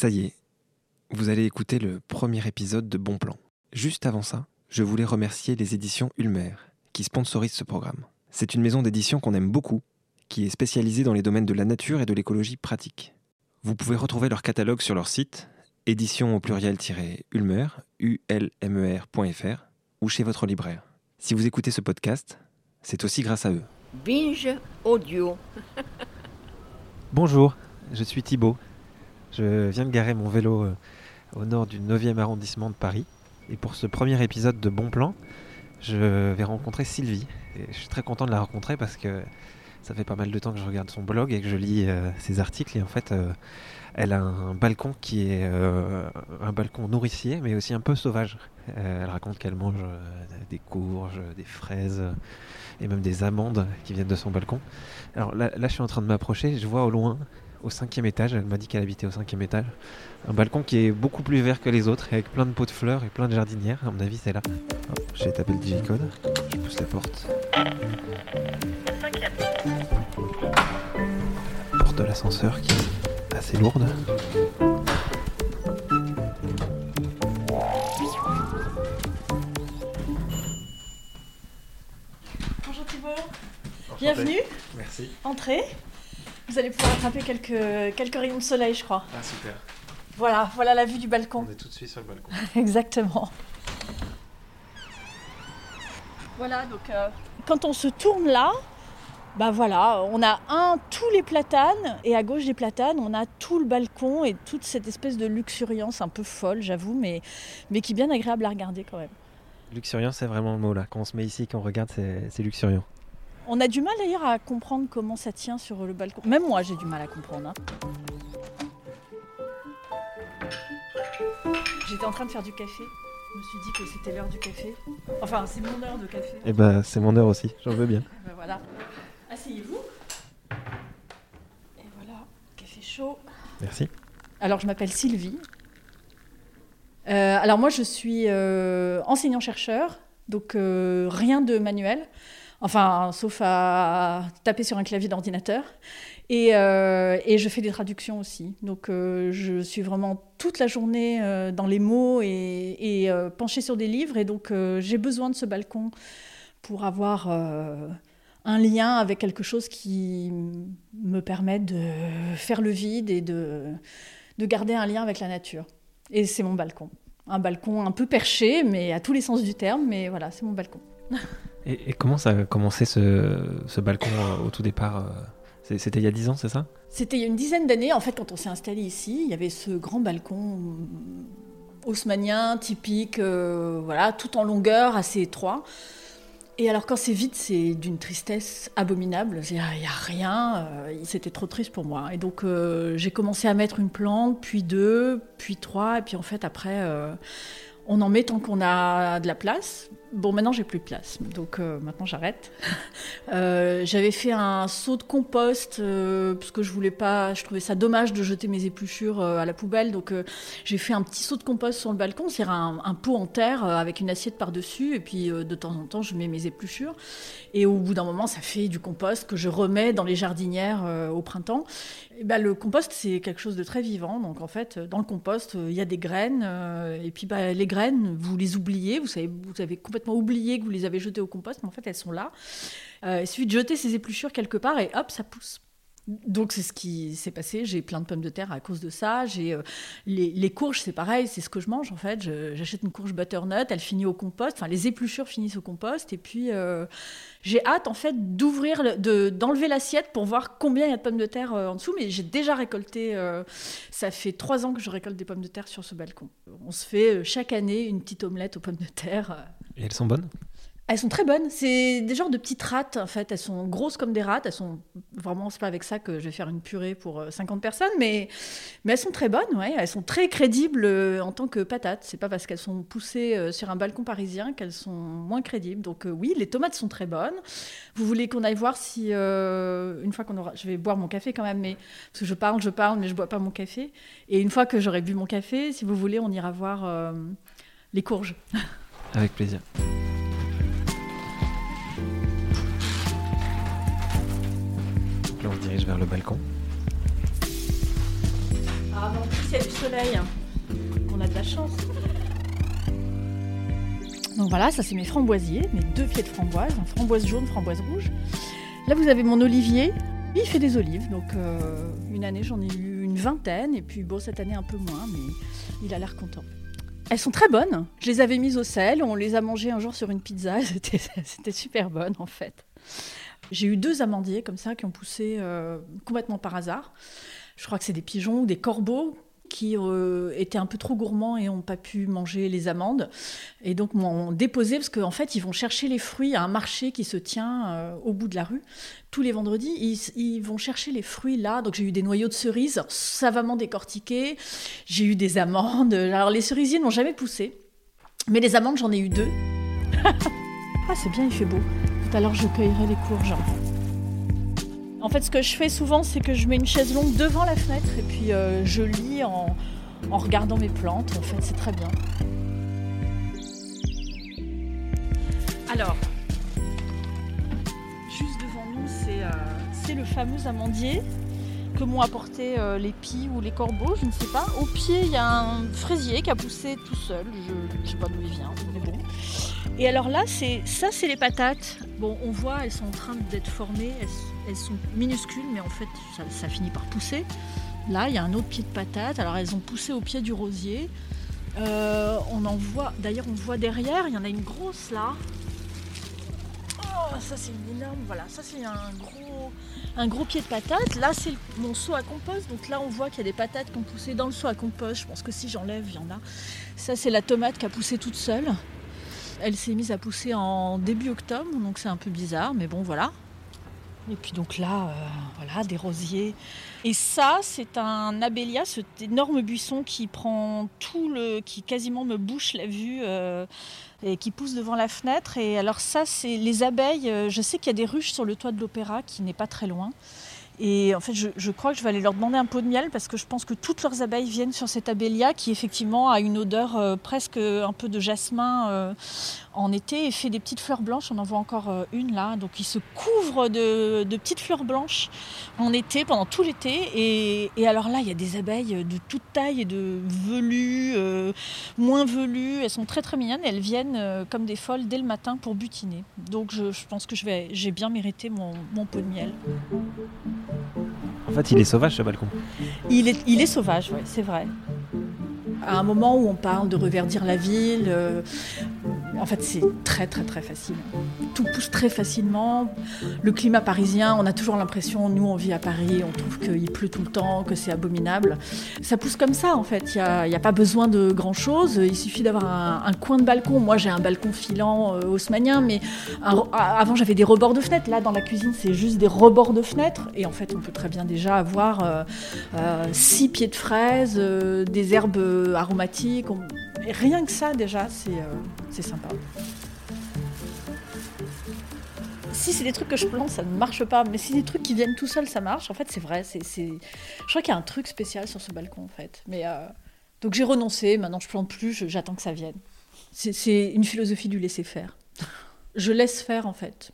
Ça y est, vous allez écouter le premier épisode de Bon Plan. Juste avant ça, je voulais remercier les éditions Ulmer, qui sponsorisent ce programme. C'est une maison d'édition qu'on aime beaucoup, qui est spécialisée dans les domaines de la nature et de l'écologie pratique. Vous pouvez retrouver leur catalogue sur leur site, éditions-ulmer.fr, ou chez votre libraire. Si vous écoutez ce podcast, c'est aussi grâce à eux. Binge Audio. Bonjour, je suis Thibaut. Je viens de garer mon vélo au nord du 9e arrondissement de Paris. Et pour ce premier épisode de Bon Plan, je vais rencontrer Sylvie. Et je suis très content de la rencontrer parce que ça fait pas mal de temps que je regarde son blog et que je lis ses articles. Et en fait, elle a un balcon qui est un balcon nourricier, mais aussi un peu sauvage. Elle raconte qu'elle mange des courges, des fraises et même des amandes qui viennent de son balcon. Alors là je suis en train de m'approcher, je vois au loin, au 5e étage, elle m'a dit qu'elle habitait au 5e étage, un balcon qui est beaucoup plus vert que les autres, avec plein de pots de fleurs et plein de jardinières. À mon avis, c'est là. Hop, j'ai tapé le digicode, je pousse la porte. 5e. Porte de l'ascenseur qui est assez lourde. Bonjour Thibaut. Bienvenue. Merci. Entrez. Vous allez pouvoir attraper quelques rayons de soleil, je crois. Ah, super. Voilà la vue du balcon. On est tout de suite sur le balcon. Exactement. Voilà, donc quand on se tourne là, bah voilà, on a tous les platanes, et à gauche des platanes, on a tout le balcon et toute cette espèce de luxuriance un peu folle, j'avoue, mais qui est bien agréable à regarder quand même. Luxuriance, c'est vraiment le mot là. Quand on se met ici, quand on regarde, c'est luxuriant. On a du mal d'ailleurs à comprendre comment ça tient sur le balcon. Même moi, j'ai du mal à comprendre. J'étais en train de faire du café. Je me suis dit que c'était l'heure du café. Enfin, c'est mon heure de café. Eh ben, c'est mon heure aussi. J'en veux bien. Ben voilà. Asseyez-vous. Et voilà, café chaud. Merci. Alors, je m'appelle Sylvie. Alors moi, je suis enseignant-chercheur. Donc, rien de manuel. Enfin, sauf à taper sur un clavier d'ordinateur. Et je fais des traductions aussi. Donc, je suis vraiment toute la journée dans les mots et penchée sur des livres. Et donc, j'ai besoin de ce balcon pour avoir un lien avec quelque chose qui me permette de faire le vide et de garder un lien avec la nature. Et c'est mon balcon. Un balcon un peu perché, mais à tous les sens du terme. Mais voilà, c'est mon balcon. Et comment ça a commencé ce balcon au tout départ? C'était il y a 10 ans, c'est ça? C'était il y a une dizaine d'années. En fait, quand on s'est installé ici, il y avait ce grand balcon haussmannien, typique, voilà, tout en longueur, assez étroit. Et alors quand c'est vide, c'est d'une tristesse abominable. Il n'y a rien, c'était trop triste pour moi. Et donc j'ai commencé à mettre une plante, puis 2, puis 3, et puis en fait après... On en met tant qu'on a de la place. Bon, maintenant, j'ai plus de place, donc maintenant, j'arrête. J'avais fait un seau de compost parce que je voulais pas... Je trouvais ça dommage de jeter mes épluchures à la poubelle, donc j'ai fait un petit seau de compost sur le balcon, c'est-à-dire un pot en terre avec une assiette par-dessus, et puis de temps en temps, je mets mes épluchures. Et au bout d'un moment, ça fait du compost que je remets dans les jardinières au printemps. Et bah, le compost, c'est quelque chose de très vivant. Donc, en fait, dans le compost, il y a des graines, et puis bah, les graines, vous les oubliez, vous avez complètement oublié que vous les avez jetées au compost, mais en fait, elles sont là. Il suffit de jeter ces épluchures quelque part et hop, ça pousse. Donc, c'est ce qui s'est passé. J'ai plein de pommes de terre à cause de ça. J'ai les courges, c'est pareil, c'est ce que je mange, en fait. J'achète une courge butternut, elle finit au compost. Enfin, les épluchures finissent au compost. Et puis, j'ai hâte, en fait, d'enlever l'assiette pour voir combien il y a de pommes de terre en dessous. Mais j'ai déjà récolté... ça fait 3 ans que je récolte des pommes de terre sur ce balcon. On se fait, chaque année, une petite omelette aux pommes de terre. Et elles sont bonnes ? Elles sont très bonnes, c'est des genres de petites rates en fait, elles sont grosses comme des rates, elles sont vraiment, c'est pas avec ça que je vais faire une purée pour 50 personnes, mais elles sont très bonnes, ouais. Elles sont très crédibles en tant que patates, c'est pas parce qu'elles sont poussées sur un balcon parisien qu'elles sont moins crédibles, donc oui, les tomates sont très bonnes. Vous voulez qu'on aille voir si, une fois qu'on aura, je vais boire mon café quand même, mais, parce que je parle, mais je bois pas mon café, et une fois que j'aurai bu mon café, si vous voulez, on ira voir les courges. Avec plaisir. On se dirige vers le balcon. Avant tout, il y a du soleil. On a de la chance. Donc voilà, ça c'est mes framboisiers, mes 2 pieds de framboise, framboise jaune, framboise rouge. Là vous avez mon olivier, il fait des olives, donc une année j'en ai eu une 20, et puis bon cette année un peu moins, mais il a l'air content. Elles sont très bonnes, je les avais mises au sel, on les a mangées un jour sur une pizza, c'était super bonne en fait. J'ai eu 2 amandiers comme ça qui ont poussé complètement par hasard, je crois que c'est des pigeons ou des corbeaux, qui étaient un peu trop gourmands et n'ont pas pu manger les amandes. Et donc, m'ont déposé, parce qu'en fait, ils vont chercher les fruits à un marché qui se tient au bout de la rue. Tous les vendredis, ils vont chercher les fruits là. Donc, j'ai eu des noyaux de cerises savamment décortiqués. J'ai eu des amandes. Alors, les cerisiers n'ont jamais poussé. Mais les amandes, j'en ai eu 2. Ah, c'est bien, il fait beau. Tout à l'heure, je cueillerai les courges. En fait, ce que je fais souvent, c'est que je mets une chaise longue devant la fenêtre et puis je lis en regardant mes plantes. En fait, c'est très bien. Alors, juste devant nous, c'est le fameux amandier que m'ont apporté les pies ou les corbeaux, je ne sais pas. Au pied, il y a un fraisier qui a poussé tout seul. Je ne sais pas d'où il vient, mais bon. Et alors là, c'est les patates. Bon, on voit, elles sont en train d'être formées. Elles sont minuscules, mais en fait, ça finit par pousser. Là, il y a un autre pied de patate. Alors, elles ont poussé au pied du rosier. On en voit... D'ailleurs, on voit derrière, il y en a une grosse, là. Oh, ça, c'est une énorme... Voilà, ça, c'est un gros pied de patate. Là, c'est mon seau à compost. Donc là, on voit qu'il y a des patates qui ont poussé dans le seau à compost. Je pense que si j'enlève, il y en a. Ça, c'est la tomate qui a poussé toute seule. Elle s'est mise à pousser en début octobre. Donc, c'est un peu bizarre, mais bon, voilà. Et puis donc là, voilà, des rosiers. Et ça, c'est un abélia, cet énorme buisson qui quasiment me bouche la vue et qui pousse devant la fenêtre. Et alors ça, c'est les abeilles. Je sais qu'il y a des ruches sur le toit de l'opéra qui n'est pas très loin. Et en fait, je crois que je vais aller leur demander un pot de miel parce que je pense que toutes leurs abeilles viennent sur cet abélia qui effectivement a une odeur presque un peu de jasmin en été et fait des petites fleurs blanches. On en voit encore une là. Donc, ils se couvrent de petites fleurs blanches en été, pendant tout l'été. Et alors là, il y a des abeilles de toute taille et de velues, moins velues. Elles sont très, très mignonnes. Elles viennent comme des folles dès le matin pour butiner. Donc, je pense que j'ai bien mérité mon pot de miel. En fait, il est sauvage, ce balcon. Il est sauvage, oui, c'est vrai. À un moment où on parle de reverdir la ville, en fait, c'est très, très, très facile. Tout pousse très facilement. Le climat parisien, on a toujours l'impression, nous, on vit à Paris, on trouve qu'il pleut tout le temps, que c'est abominable. Ça pousse comme ça, en fait. Il n'y a pas besoin de grand-chose. Il suffit d'avoir un coin de balcon. Moi, j'ai un balcon filant haussmannien, mais avant, j'avais des rebords de fenêtres. Là, dans la cuisine, c'est juste des rebords de fenêtres. Et en fait, on peut très bien déjà avoir 6 pieds de fraises, des herbes aromatiques. Et rien que ça, déjà, c'est sympa. Si c'est des trucs que je plante, ça ne marche pas. Mais si des trucs qui viennent tout seuls, ça marche. En fait, c'est vrai. Je crois qu'il y a un truc spécial sur ce balcon, en fait. Mais, donc, j'ai renoncé. Maintenant, je plante plus. J'attends que ça vienne. C'est une philosophie du laisser-faire. Je laisse faire, en fait.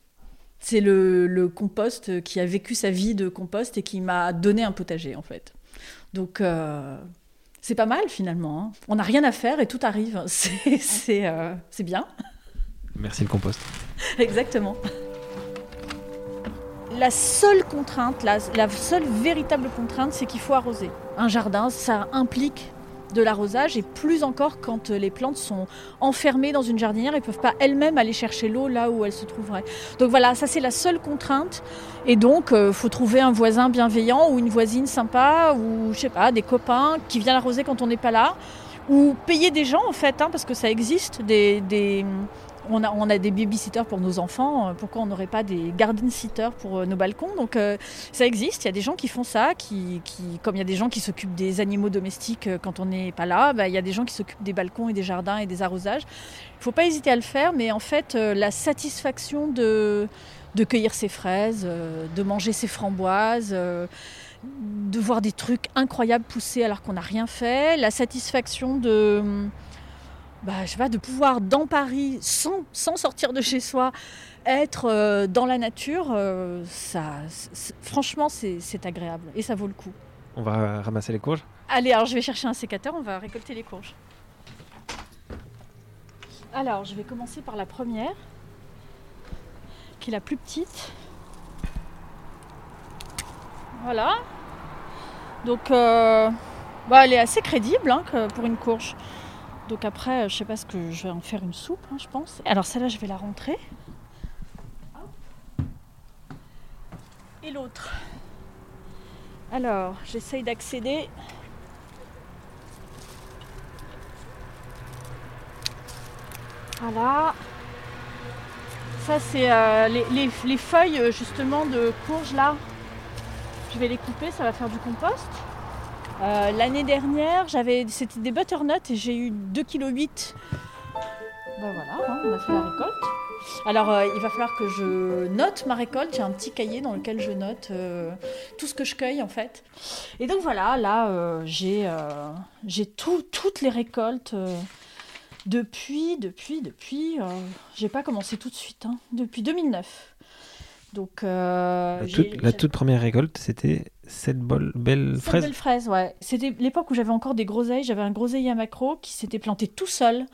C'est le compost qui a vécu sa vie de compost et qui m'a donné un potager, en fait. Donc... C'est pas mal, finalement. Hein. On n'a rien à faire et tout arrive. C'est bien. Merci le compost. Exactement. La seule contrainte, la seule véritable contrainte, c'est qu'il faut arroser. Un jardin, ça implique de l'arrosage et plus encore quand les plantes sont enfermées dans une jardinière et ne peuvent pas elles-mêmes aller chercher l'eau là où elles se trouveraient. Donc voilà, ça c'est la seule contrainte et donc faut trouver un voisin bienveillant ou une voisine sympa ou je sais pas, des copains qui viennent arroser quand on n'est pas là ou payer des gens en fait parce que ça existe, on a des babysitters pour nos enfants, pourquoi on n'aurait pas des garden sitters pour nos balcons? Donc ça existe, il y a des gens qui font ça, comme il y a des gens qui s'occupent des animaux domestiques quand on n'est pas là, il y a des gens qui s'occupent des balcons et des jardins et des arrosages. Il ne faut pas hésiter à le faire, mais en fait la satisfaction de cueillir ses fraises, de manger ses framboises, de voir des trucs incroyables pousser alors qu'on n'a rien fait, la satisfaction de pouvoir dans Paris, sans sortir de chez soi, être dans la nature, franchement, c'est agréable et ça vaut le coup. On va ramasser les courges. Allez, alors je vais chercher un sécateur, on va récolter les courges. Alors, je vais commencer par la première, qui est la plus petite. Voilà. Donc, elle est assez crédible pour une courge. Donc après, je sais pas ce que je vais en faire une soupe, je pense. Alors celle-là, je vais la rentrer. Et l'autre. Alors, j'essaye d'accéder. Voilà. Ça, c'est les feuilles, justement, de courge, là. Je vais les couper, ça va faire du compost. L'année dernière, c'était des butternuts et j'ai eu 2,8 kg. On a fait la récolte. Alors, il va falloir que je note ma récolte. J'ai un petit cahier dans lequel je note tout ce que je cueille, en fait. Et donc, voilà, là, j'ai toutes les récoltes... j'ai pas commencé tout de suite, depuis 2009. Donc, la toute première récolte, c'était cette belle fraise. Cette belle fraise, ouais. C'était l'époque où j'avais encore des groseilles. J'avais un groseillier à maquereaux qui s'était planté tout seul.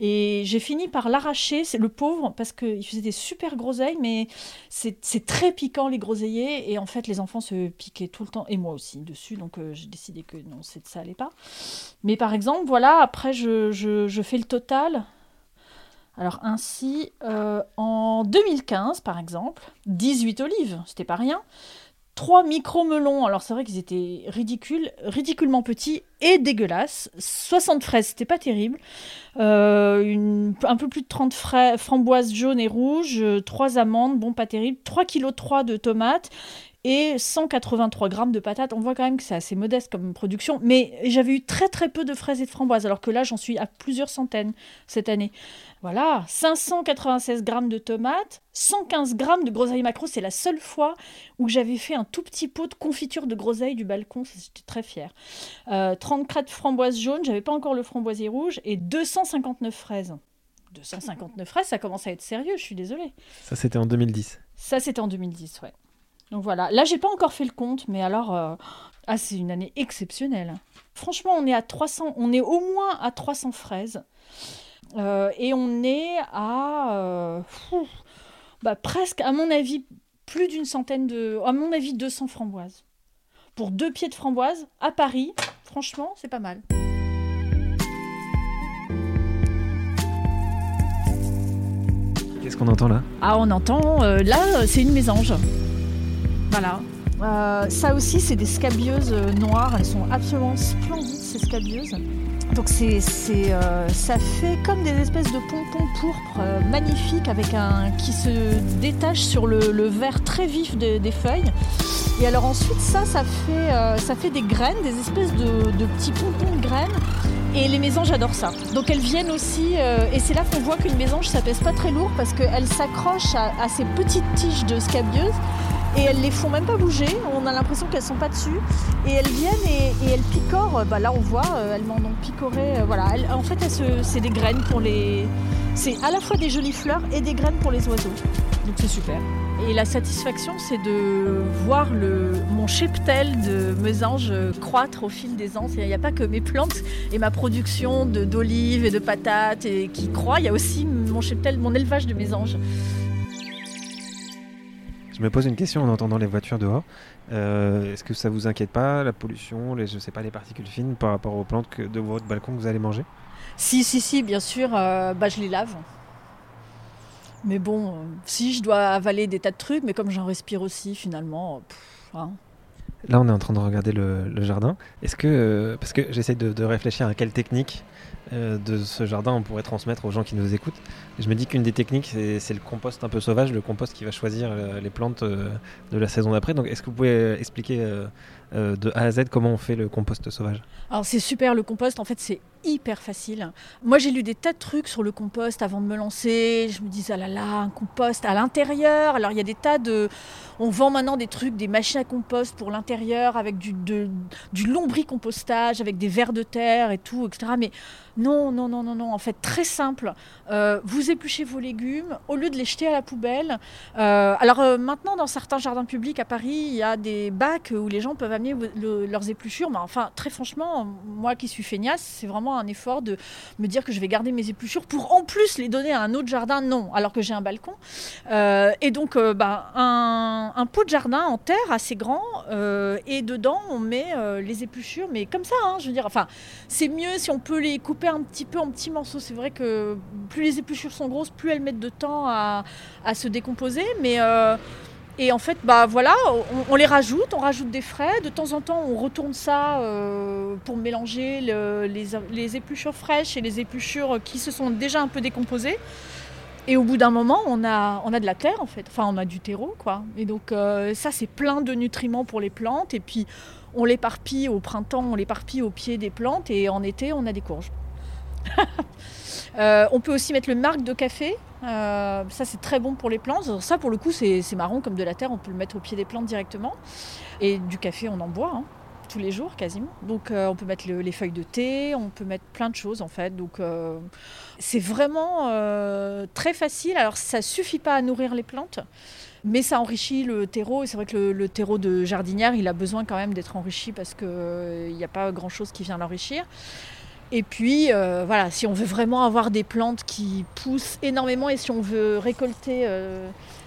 Et j'ai fini par l'arracher, c'est le pauvre, parce qu'il faisait des super groseilles, mais c'est très piquant, les groseilliers. Et en fait, les enfants se piquaient tout le temps, et moi aussi, dessus. Donc, j'ai décidé que non, ça allait pas. Mais par exemple, voilà, après, je fais le total. Alors, ainsi, en 2015, par exemple, 18 olives, c'était pas rien. 3 micro-melons, alors c'est vrai qu'ils étaient ridiculement petits et dégueulasses. 60 fraises, c'était pas terrible. Un peu plus de 30 framboises jaunes et rouges, 3 amandes, pas terrible. 3,3 kg de tomates et 183 g de patates. On voit quand même que c'est assez modeste comme production, mais j'avais eu très très peu de fraises et de framboises, alors que là j'en suis à plusieurs centaines cette année. Voilà, 596 g de tomates, 115 g de groseilles maquereaux. C'est la seule fois où j'avais fait un tout petit pot de confiture de groseilles du balcon. J'étais très fière. 30 crêtes framboises jaunes, j'avais pas encore le framboisier rouge, et 259 fraises. 259 fraises, ça commence à être sérieux, je suis désolée. Ça, c'était en 2010. Ça, c'était en 2010, ouais. Donc voilà. Là, j'ai pas encore fait le compte, mais alors... c'est une année exceptionnelle. Franchement, on est au moins à 300 fraises. Et on est à presque, à mon avis, plus d'une centaine de... À mon avis, 200 framboises. Pour 2 pieds de framboises, à Paris, franchement, c'est pas mal. Qu'est-ce qu'on entend là ? On entend... là, c'est une mésange. Voilà. Ça aussi, c'est des scabieuses noires. Elles sont absolument splendides, ces scabieuses. Donc ça fait comme des espèces de pompons pourpres magnifiques qui se détachent sur le vert très vif des feuilles. Et alors ensuite ça fait des graines, des espèces de petits pompons de graines. Et les mésanges adorent ça. Donc elles viennent aussi, et c'est là qu'on voit qu'une mésange ça pèse pas très lourd parce qu'elle s'accroche à ces petites tiges de scabieuses. Et elles les font même pas bouger, on a l'impression qu'elles sont pas dessus. Et elles viennent et elles picorent, là on voit, elles m'en ont picoré, voilà. En fait, c'est des graines c'est à la fois des jolies fleurs et des graines pour les oiseaux. Donc c'est super. Et la satisfaction, c'est de voir mon cheptel de mésanges croître au fil des ans. Il n'y a pas que mes plantes et ma production d'olives et de patates qui croît, il y a aussi mon cheptel, mon élevage de mésanges. Je me pose une question en entendant les voitures dehors. Est-ce que ça vous inquiète pas, la pollution, les particules fines par rapport aux plantes de votre balcon que vous allez manger ? Si, bien sûr. Je les lave. Mais bon, si je dois avaler des tas de trucs, mais comme j'en respire aussi, finalement... Là, on est en train de regarder le jardin. Est-ce que... parce que j'essaie de réfléchir à quelle technique de ce jardin on pourrait transmettre aux gens qui nous écoutent. Je me dis qu'une des techniques c'est le compost un peu sauvage, le compost qui va choisir les plantes de la saison d'après. Donc est-ce que vous pouvez expliquer de A à Z comment on fait le compost sauvage ? Alors c'est super le compost, en fait c'est hyper facile. Moi j'ai lu des tas de trucs sur le compost avant de me lancer, je me disais un compost à l'intérieur. Alors il y a des tas de... On vend maintenant des trucs, des machines à compost pour l'intérieur avec du lombricompostage, avec des vers de terre et tout, etc. Mais non, en fait très simple. Vous épluchez vos légumes, au lieu de les jeter à la poubelle. Maintenant dans certains jardins publics à Paris, il y a des bacs où les gens peuvent pâmiers, leurs épluchures. Mais enfin, très franchement, moi qui suis feignasse, c'est vraiment un effort de me dire que je vais garder mes épluchures pour en plus les donner à un autre jardin. Non, alors que j'ai un balcon. Et donc, un pot de jardin en terre assez grand et dedans, on met les épluchures, mais comme ça, hein, je veux dire. Enfin, c'est mieux si on peut les couper un petit peu en petits morceaux. C'est vrai que plus les épluchures sont grosses, plus elles mettent de temps à se décomposer, mais... Et en fait, voilà, on les rajoute, on rajoute des frais. De temps en temps, on retourne ça pour mélanger les épluchures fraîches et les épluchures qui se sont déjà un peu décomposées. Et au bout d'un moment, on a de la terre, en fait. Enfin, on a du terreau, quoi. Et donc, ça, c'est plein de nutriments pour les plantes. Et puis, on l'éparpille au printemps, on l'éparpille au pied des plantes. Et en été, on a des courges. On peut aussi mettre le marc de café. Ça c'est très bon pour les plantes. Ça pour le coup c'est marron comme de la terre, on peut le mettre au pied des plantes directement. Et du café on en boit tous les jours quasiment. Donc on peut mettre les feuilles de thé, on peut mettre plein de choses en fait. Donc c'est vraiment très facile. Alors ça suffit pas à nourrir les plantes, mais ça enrichit le terreau. Et c'est vrai que le terreau de jardinière il a besoin quand même d'être enrichi parce qu'il n'y a pas grand chose qui vient l'enrichir. Et puis, voilà, si on veut vraiment avoir des plantes qui poussent énormément et si on veut récolter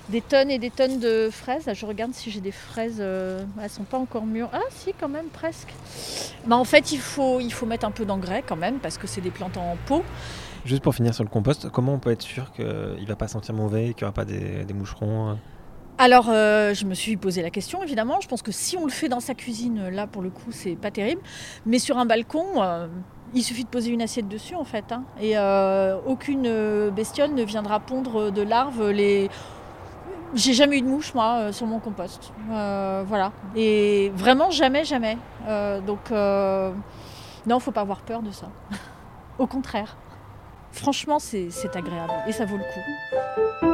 des tonnes et des tonnes de fraises, là, je regarde si j'ai des fraises, elles ne sont pas encore mûres. Ah si, quand même, presque. En fait, il faut mettre un peu d'engrais quand même parce que c'est des plantes en pot. Juste pour finir sur le compost, comment on peut être sûr qu'il ne va pas sentir mauvais, qu'il n'y aura pas des moucherons ? Alors, je me suis posé la question, évidemment. Je pense que si on le fait dans sa cuisine, là, pour le coup, c'est pas terrible. Mais sur un balcon... il suffit de poser une assiette dessus en fait, hein. Et aucune bestiole ne viendra pondre de larves. J'ai jamais eu de mouche moi sur mon compost, voilà. Et vraiment jamais. Donc non, faut pas avoir peur de ça. Au contraire, franchement c'est agréable et ça vaut le coup.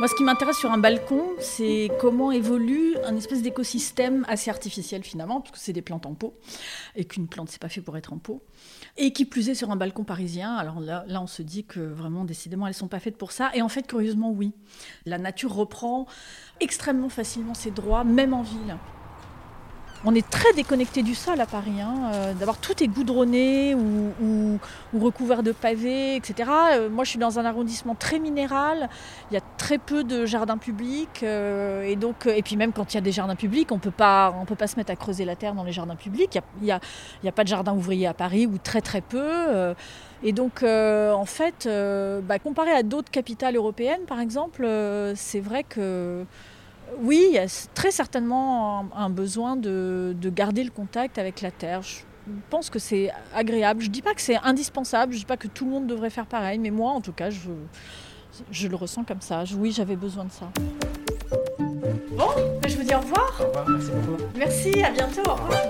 Moi, ce qui m'intéresse sur un balcon, c'est comment évolue un espèce d'écosystème assez artificiel finalement, parce que c'est des plantes en pot, et qu'une plante, c'est pas fait pour être en pot. Et qui plus est sur un balcon parisien, alors là, on se dit que vraiment, décidément, elles sont pas faites pour ça. Et en fait, curieusement, oui. La nature reprend extrêmement facilement ses droits, même en ville. On est très déconnecté du sol à Paris. D'abord, tout est goudronné ou recouvert de pavés, etc. Moi, je suis dans un arrondissement très minéral. Il y a très peu de jardins publics. Et puis même quand il y a des jardins publics, on peut pas se mettre à creuser la terre dans les jardins publics. Il y a pas de jardin ouvrier à Paris ou très peu. Et donc, en fait, comparé à d'autres capitales européennes, par exemple, c'est vrai que... Oui, il y a très certainement un besoin de garder le contact avec la terre. Je pense que c'est agréable. Je ne dis pas que c'est indispensable, je ne dis pas que tout le monde devrait faire pareil, mais moi, en tout cas, je le ressens comme ça. Oui, j'avais besoin de ça. Bon, je vous dis au revoir. Au revoir, merci beaucoup. Merci, à bientôt. Au revoir.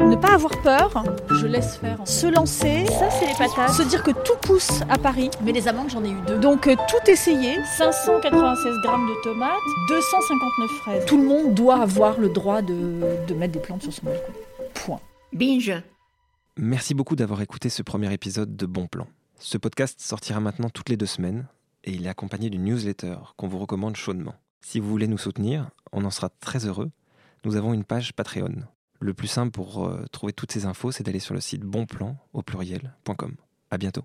Ne pas avoir peur, je laisse faire. Se lancer, ça c'est les patates. Se dire que tout pousse à Paris. Mais les amandes, j'en ai eu 2. Donc tout essayer, 596 grammes de tomates, 259 fraises. Tout le monde doit avoir le droit de mettre des plantes sur son balcon. Point. Binge. Merci beaucoup d'avoir écouté ce premier épisode de Bon Plan. Ce podcast sortira maintenant toutes les 2 semaines et il est accompagné d'une newsletter qu'on vous recommande chaudement. Si vous voulez nous soutenir, on en sera très heureux. Nous avons une page Patreon. Le plus simple pour trouver toutes ces infos, c'est d'aller sur le site bonplan.com. À bientôt.